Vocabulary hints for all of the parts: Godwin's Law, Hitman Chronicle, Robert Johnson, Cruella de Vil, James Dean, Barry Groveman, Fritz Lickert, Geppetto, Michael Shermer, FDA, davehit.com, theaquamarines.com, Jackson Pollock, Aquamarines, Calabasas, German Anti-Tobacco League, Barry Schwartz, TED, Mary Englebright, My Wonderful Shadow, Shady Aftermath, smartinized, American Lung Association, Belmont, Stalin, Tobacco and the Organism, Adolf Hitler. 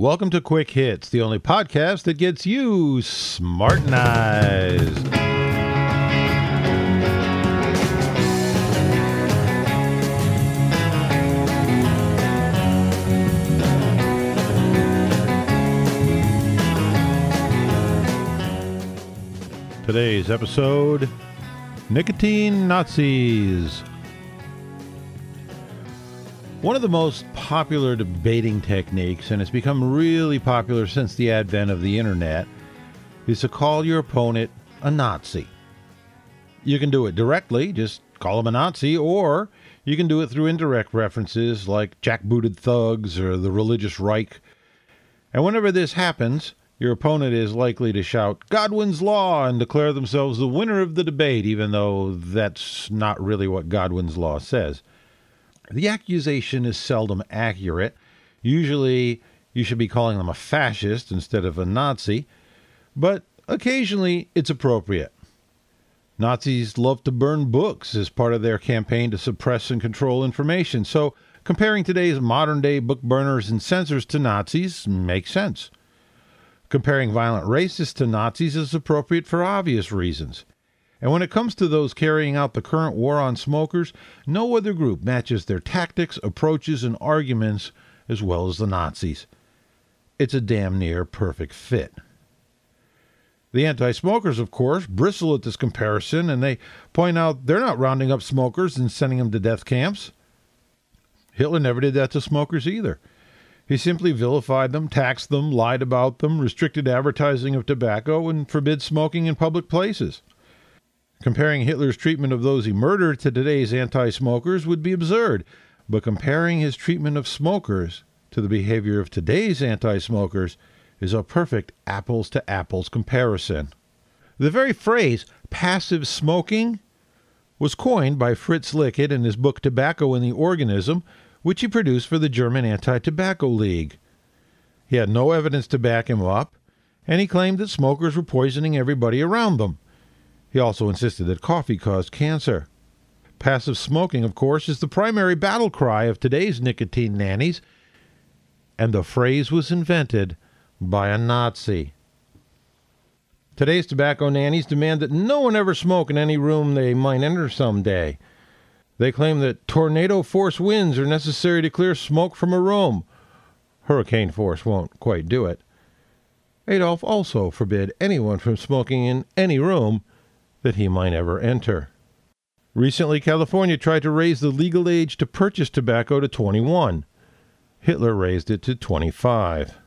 Welcome to Quick Hits, the only podcast that gets you smartenized. Today's episode, Nicotine Nazis. One of the most popular debating techniques, and it's become really popular since the advent of the internet, is to call your opponent a Nazi. You can do it directly, just call him a Nazi, or you can do it through indirect references like jackbooted thugs or the religious Reich. And whenever this happens, your opponent is likely to shout Godwin's Law and declare themselves the winner of the debate, even though that's not really what Godwin's Law says. The accusation is seldom accurate. Usually, you should be calling them a fascist instead of a Nazi, but occasionally it's appropriate. Nazis love to burn books as part of their campaign to suppress and control information, so comparing today's modern-day book burners and censors to Nazis makes sense. Comparing violent racists to Nazis is appropriate for obvious reasons. And when it comes to those carrying out the current war on smokers, no other group matches their tactics, approaches, and arguments as well as the Nazis. It's a damn near perfect fit. The anti-smokers, of course, bristle at this comparison, and they point out they're not rounding up smokers and sending them to death camps. Hitler never did that to smokers either. He simply vilified them, taxed them, lied about them, restricted advertising of tobacco, and forbid smoking in public places. Comparing Hitler's treatment of those he murdered to today's anti-smokers would be absurd, but comparing his treatment of smokers to the behavior of today's anti-smokers is a perfect apples-to-apples comparison. The very phrase, passive smoking, was coined by Fritz Lickert in his book Tobacco and the Organism, which he produced for the German Anti-Tobacco League. He had no evidence to back him up, and he claimed that smokers were poisoning everybody around them. He also insisted that coffee caused cancer. Passive smoking, of course, is the primary battle cry of today's nicotine nannies, and the phrase was invented by a Nazi. Today's tobacco nannies demand that no one ever smoke in any room they might enter someday. They claim that tornado-force winds are necessary to clear smoke from a room. Hurricane force won't quite do it. Adolf also forbid anyone from smoking in any room that he might ever enter. Recently, California tried to raise the legal age to purchase tobacco to 21. Hitler raised it to 25.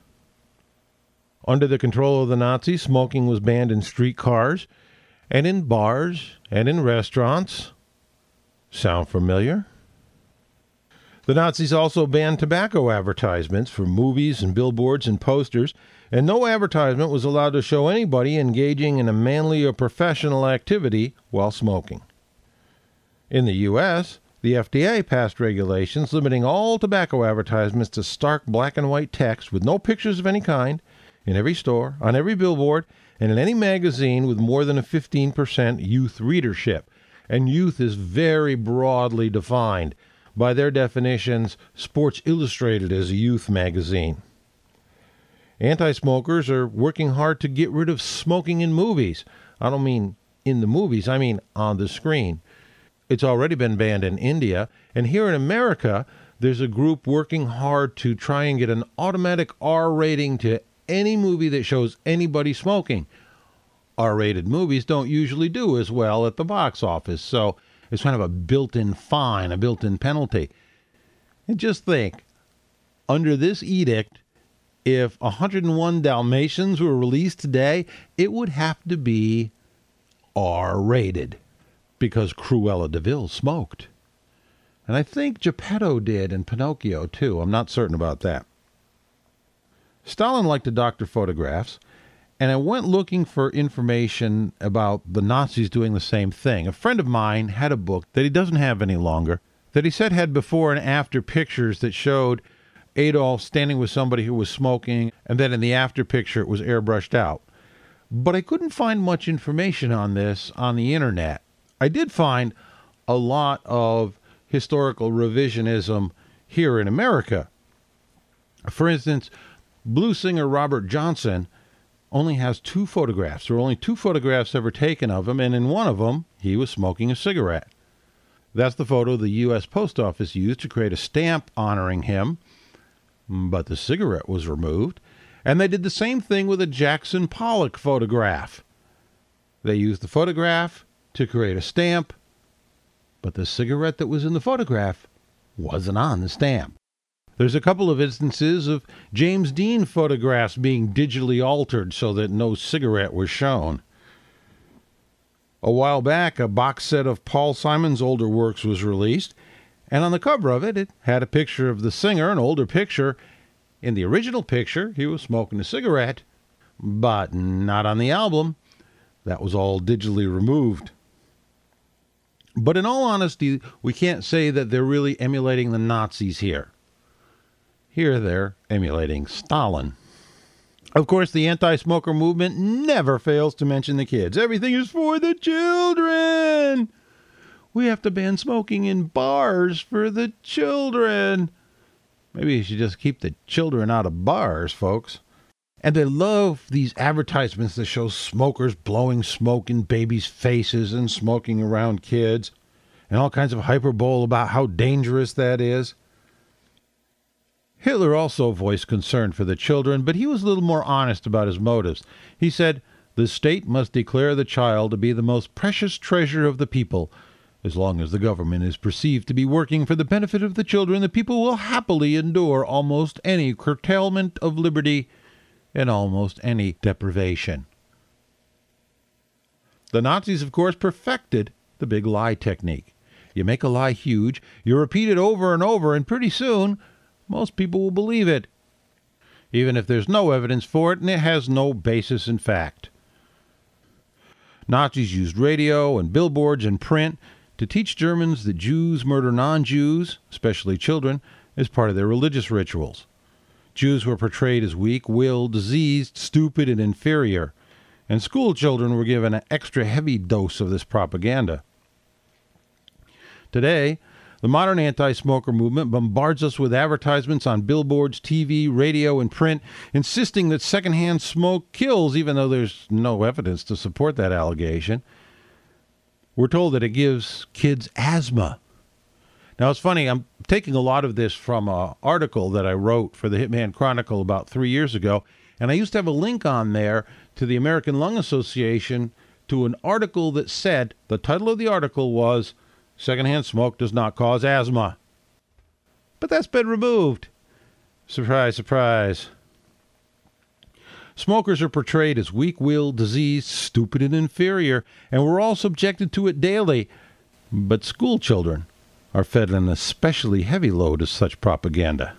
Under the control of the Nazis, smoking was banned in streetcars and in bars and in restaurants. Sound familiar? The Nazis also banned tobacco advertisements for movies and billboards and posters, and no advertisement was allowed to show anybody engaging in a manly or professional activity while smoking. In the U.S., the FDA passed regulations limiting all tobacco advertisements to stark black and white text with no pictures of any kind, in every store, on every billboard, and in any magazine with more than a 15% youth readership. And youth is very broadly defined. By their definitions, Sports Illustrated is a youth magazine. Anti-smokers are working hard to get rid of smoking in movies. I don't mean in the movies, I mean on the screen. It's already been banned in India, and here in America, there's a group working hard to try and get an automatic R rating to any movie that shows anybody smoking. R-rated movies don't usually do as well at the box office, so it's kind of a built-in fine, a built-in penalty. And just think, under this edict, if 101 Dalmatians were released today, it would have to be R-rated, because Cruella de Vil smoked. And I think Geppetto did, and Pinocchio, too. I'm not certain about that. Stalin liked to doctor photographs, and I went looking for information about the Nazis doing the same thing. A friend of mine had a book that he doesn't have any longer that he said had before and after pictures that showed Adolf standing with somebody who was smoking, and then in the after picture it was airbrushed out. But I couldn't find much information on this on the internet. I did find a lot of historical revisionism here in America. For instance, Blues singer Robert Johnson only has two photographs. There were only two photographs ever taken of him, and in one of them, he was smoking a cigarette. That's the photo the U.S. Post Office used to create a stamp honoring him, but the cigarette was removed, and they did the same thing with a Jackson Pollock photograph. They used the photograph to create a stamp, but the cigarette that was in the photograph wasn't on the stamp. There's a couple of instances of James Dean photographs being digitally altered so that no cigarette was shown. A while back, a box set of Paul Simon's older works was released, and on the cover of it, it had a picture of the singer, an older picture. In the original picture, he was smoking a cigarette, but not on the album. That was all digitally removed. But in all honesty, we can't say that they're really emulating the Nazis here. Here they're emulating Stalin. Of course, the anti-smoker movement never fails to mention the kids. Everything is for the children. We have to ban smoking in bars for the children. Maybe you should just keep the children out of bars, folks. And they love these advertisements that show smokers blowing smoke in babies' faces and smoking around kids, and all kinds of hyperbole about how dangerous that is. Hitler also voiced concern for the children, but he was a little more honest about his motives. He said, "The state must declare the child to be the most precious treasure of the people. As long as the government is perceived to be working for the benefit of the children, the people will happily endure almost any curtailment of liberty and almost any deprivation." The Nazis, of course, perfected the big lie technique. You make a lie huge, you repeat it over and over, and pretty soon most people will believe it, even if there's no evidence for it and it has no basis in fact. Nazis used radio and billboards and print to teach Germans that Jews murder non-Jews, especially children, as part of their religious rituals. Jews were portrayed as weak-willed, diseased, stupid, and inferior, and school children were given an extra heavy dose of this propaganda. Today, the modern anti-smoker movement bombards us with advertisements on billboards, TV, radio, and print, insisting that secondhand smoke kills, even though there's no evidence to support that allegation. We're told that it gives kids asthma. Now, it's funny, I'm taking a lot of this from an article that I wrote for the Hitman Chronicle about 3 years ago, and I used to have a link on there to the American Lung Association to an article that said, the title of the article was, "Secondhand smoke does not cause asthma." But that's been removed. Surprise, surprise. Smokers are portrayed as weak-willed, diseased, stupid, and inferior, and we're all subjected to it daily. But school children are fed an especially heavy load of such propaganda.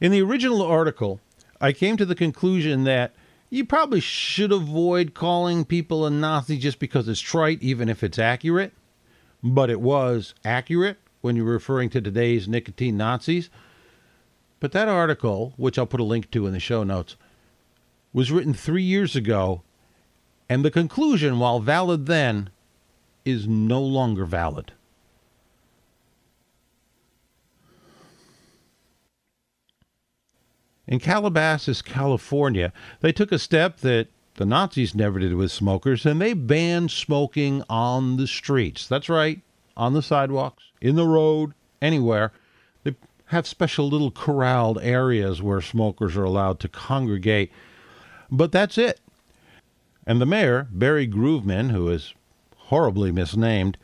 In the original article, I came to the conclusion that you probably should avoid calling people a Nazi just because it's trite, even if it's accurate. But it was accurate when you're referring to today's nicotine Nazis. But that article, which I'll put a link to in the show notes, was written 3 years ago, and the conclusion, while valid then, is no longer valid. In Calabasas, California, they took a step that the Nazis never did with smokers, and they banned smoking on the streets. That's right, on the sidewalks, in the road, anywhere. They have special little corralled areas where smokers are allowed to congregate. But that's it. And the mayor, Barry Groveman, who is horribly misnamed,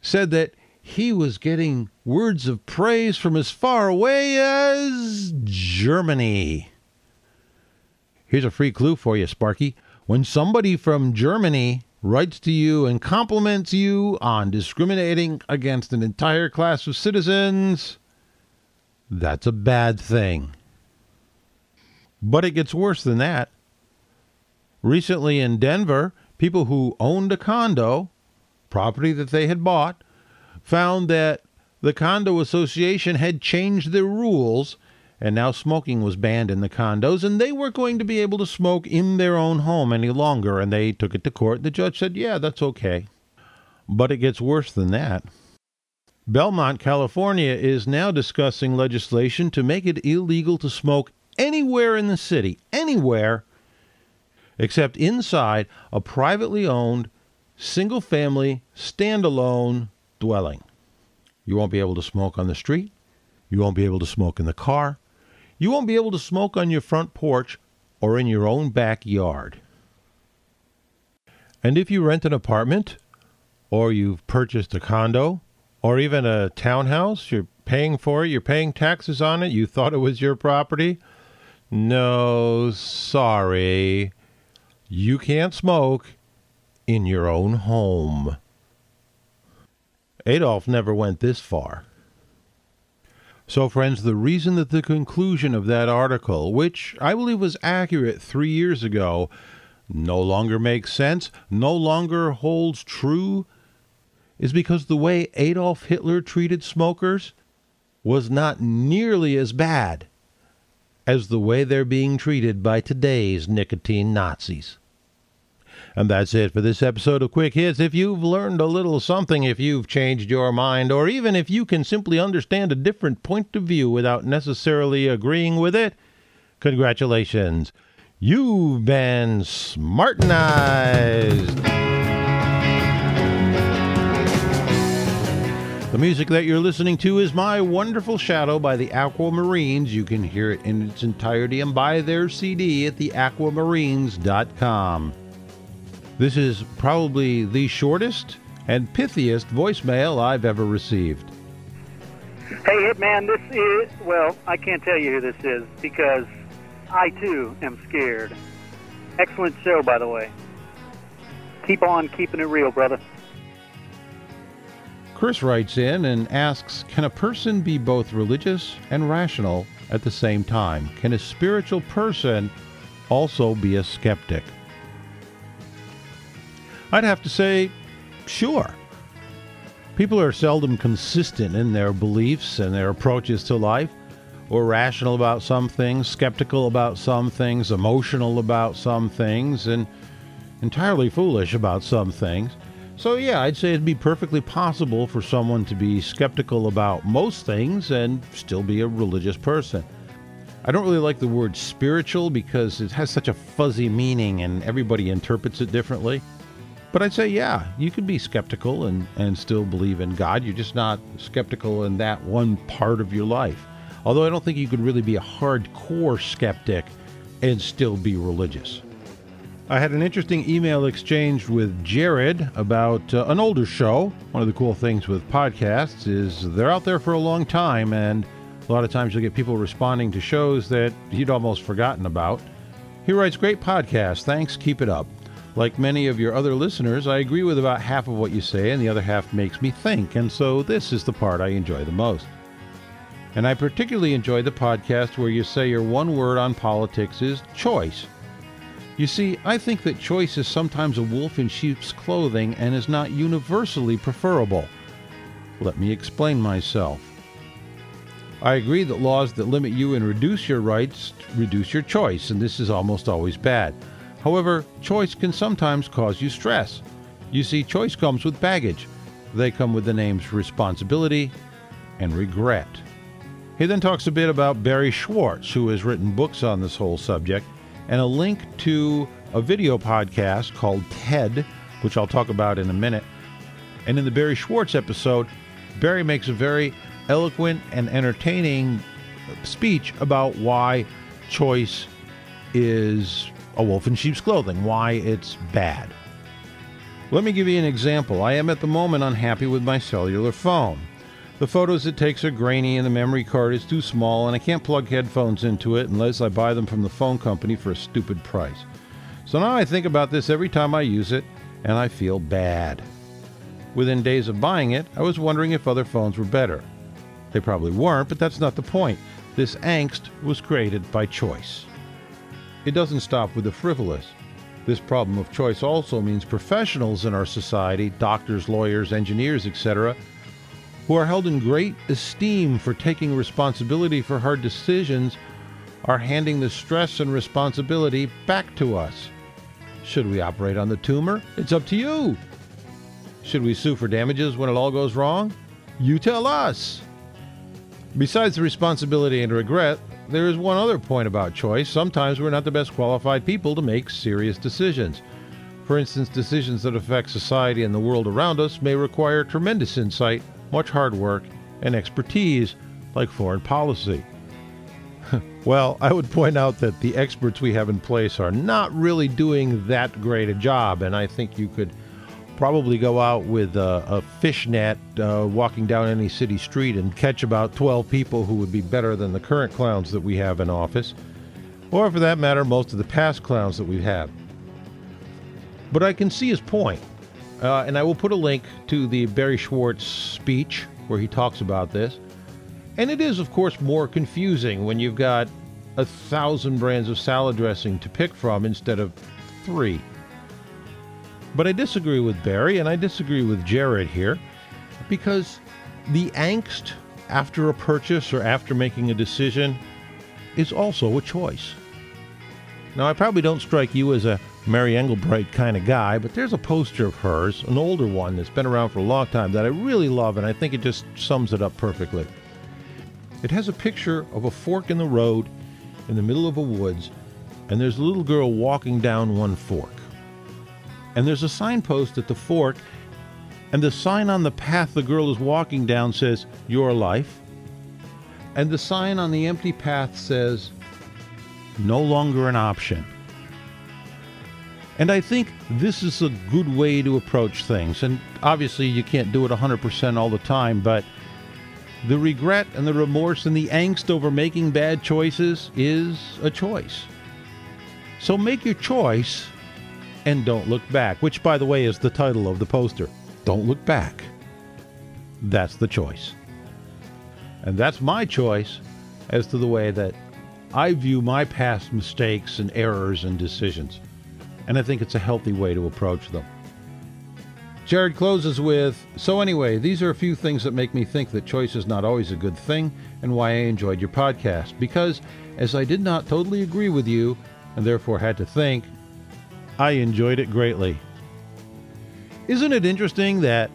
said that he was getting words of praise from as far away as Germany. Here's a free clue for you, Sparky. When somebody from Germany writes to you and compliments you on discriminating against an entire class of citizens, that's a bad thing. But it gets worse than that. Recently in Denver, people who owned a condo, property that they had bought, found that the condo association had changed their rules, and now smoking was banned in the condos, and they weren't going to be able to smoke in their own home any longer, and they took it to court. The judge said, yeah, that's okay. But it gets worse than that. Belmont, California is now discussing legislation to make it illegal to smoke anywhere in the city, anywhere, except inside a privately owned, single-family, standalone dwelling. You won't be able to smoke on the street. You won't be able to smoke in the car. You won't be able to smoke on your front porch or in your own backyard. And if you rent an apartment, or you've purchased a condo, or even a townhouse, you're paying for it, you're paying taxes on it, you thought it was your property. No, sorry. You can't smoke in your own home. Adolf never went this far. So, friends, the reason that the conclusion of that article, which I believe was accurate 3 years ago, no longer makes sense, no longer holds true, is because the way Adolf Hitler treated smokers was not nearly as bad as the way they're being treated by today's nicotine Nazis. And that's it for this episode of Quick Hits. If you've learned a little something, if you've changed your mind, or even if you can simply understand a different point of view without necessarily agreeing with it, congratulations. You've been smartinized. The music that you're listening to is My Wonderful Shadow by the Aquamarines. You can hear it in its entirety and buy their CD at theaquamarines.com. This is probably the shortest and pithiest voicemail I've ever received. Hey, Hitman, this is, well, I can't tell you who this is because I, too, am scared. Excellent show, by the way. Keep on keeping it real, brother. Chris writes in and asks, can a person be both religious and rational at the same time? Can a spiritual person also be a skeptic? I'd have to say, sure. People are seldom consistent in their beliefs and their approaches to life. We're rational about some things, skeptical about some things, emotional about some things, and entirely foolish about some things. So yeah, I'd say it'd be perfectly possible for someone to be skeptical about most things and still be a religious person. I don't really like the word spiritual because it has such a fuzzy meaning and everybody interprets it differently. But I'd say, yeah, you can be skeptical and still believe in God. You're just not skeptical in that one part of your life. Although I don't think you could really be a hardcore skeptic and still be religious. I had an interesting email exchange with Jared about an older show. One of the cool things with podcasts is they're out there for a long time, and a lot of times you'll get people responding to shows that you'd almost forgotten about. He writes, great podcast. Thanks. Keep it up. Like many of your other listeners, I agree with about half of what you say, and the other half makes me think, and so this is the part I enjoy the most. And I particularly enjoy the podcast where you say your one word on politics is choice. You see, I think that choice is sometimes a wolf in sheep's clothing and is not universally preferable. Let me explain myself. I agree that laws that limit you and reduce your rights reduce your choice, and this is almost always bad. However, choice can sometimes cause you stress. You see, choice comes with baggage. They come with the names responsibility and regret. He then talks a bit about Barry Schwartz, who has written books on this whole subject, and a link to a video podcast called TED, which I'll talk about in a minute. And in the Barry Schwartz episode, Barry makes a very eloquent and entertaining speech about why choice is a wolf in sheep's clothing, why it's bad. Let me give you an example. I am at the moment unhappy with my cellular phone. The photos it takes are grainy and the memory card is too small and I can't plug headphones into it unless I buy them from the phone company for a stupid price. So now I think about this every time I use it and I feel bad. Within days of buying it, I was wondering if other phones were better. They probably weren't, but that's not the point. This angst was created by choice. It doesn't stop with the frivolous. This problem of choice also means professionals in our society, doctors, lawyers, engineers, etc., who are held in great esteem for taking responsibility for hard decisions, are handing the stress and responsibility back to us. Should we operate on the tumor? It's up to you. Should we sue for damages when it all goes wrong? You tell us. Besides the responsibility and regret, there is one other point about choice. Sometimes we're not the best qualified people to make serious decisions. For instance, decisions that affect society and the world around us may require tremendous insight, much hard work, and expertise, like foreign policy. Well, I would point out that the experts we have in place are not really doing that great a job, and I think you could probably go out with a fishnet walking down any city street and catch about 12 people who would be better than the current clowns that we have in office, or for that matter, most of the past clowns that we've had. But I can see his point, and I will put a link to the Barry Schwartz speech where he talks about this. And it is, of course, more confusing when you've got 1,000 brands of salad dressing to pick from instead of 3. But I disagree with Barry, and I disagree with Jared here, because the angst after a purchase or after making a decision is also a choice. Now, I probably don't strike you as a Mary Englebright kind of guy, but there's a poster of hers, an older one that's been around for a long time, that I really love, and I think it just sums it up perfectly. It has a picture of a fork in the road in the middle of a woods, and there's a little girl walking down one fork. And there's a signpost at the fork, and the sign on the path the girl is walking down says, "Your life." And the sign on the empty path says, "No longer an option." And I think this is a good way to approach things. And obviously you can't do it 100% all the time, but the regret and the remorse and the angst over making bad choices is a choice. So make your choice and don't look back, which, by the way, is the title of the poster. Don't look back. That's the choice. And that's my choice as to the way that I view my past mistakes and errors and decisions. And I think it's a healthy way to approach them. Jared closes with, "So anyway, these are a few things that make me think that choice is not always a good thing and why I enjoyed your podcast. Because as I did not totally agree with you and therefore had to think, I enjoyed it greatly." Isn't it interesting that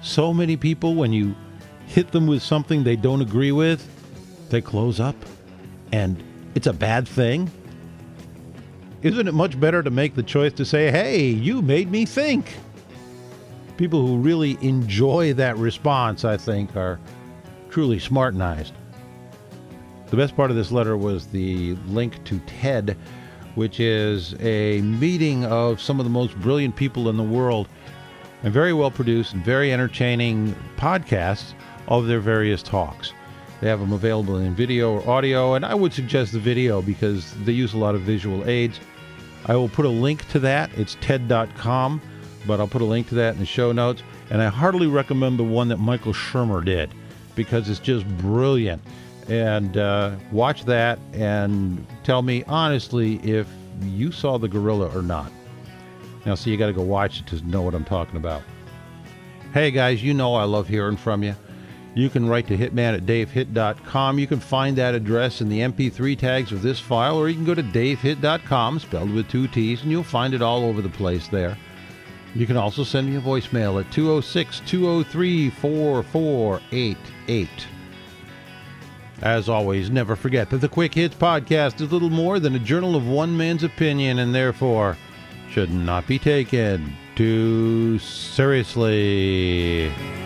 so many people, when you hit them with something they don't agree with, they close up and it's a bad thing? Isn't it much better to make the choice to say, "Hey, you made me think"? People who really enjoy that response, I think, are truly smart-nized. The best part of this letter was the link to TED, which is a meeting of some of the most brilliant people in the world, and very well-produced and very entertaining podcasts of their various talks. They have them available in video or audio, and I would suggest the video because they use a lot of visual aids. I will put a link to that. It's TED.com. But I'll put a link to that in the show notes. And I heartily recommend the one that Michael Shermer did, because it's just brilliant. And watch that and tell me honestly if you saw the gorilla or not. Now, see, you got to go watch it to know what I'm talking about. Hey, guys, you know I love hearing from you. You can write to Hitman at davehit.com. You can find that address in the MP3 tags of this file, or you can go to davehit.com, spelled with 2 T's, and you'll find it all over the place there. You can also send me a voicemail at 206-203-4488. As always, never forget that the Quick Hits Podcast is little more than a journal of one man's opinion, and therefore should not be taken too seriously.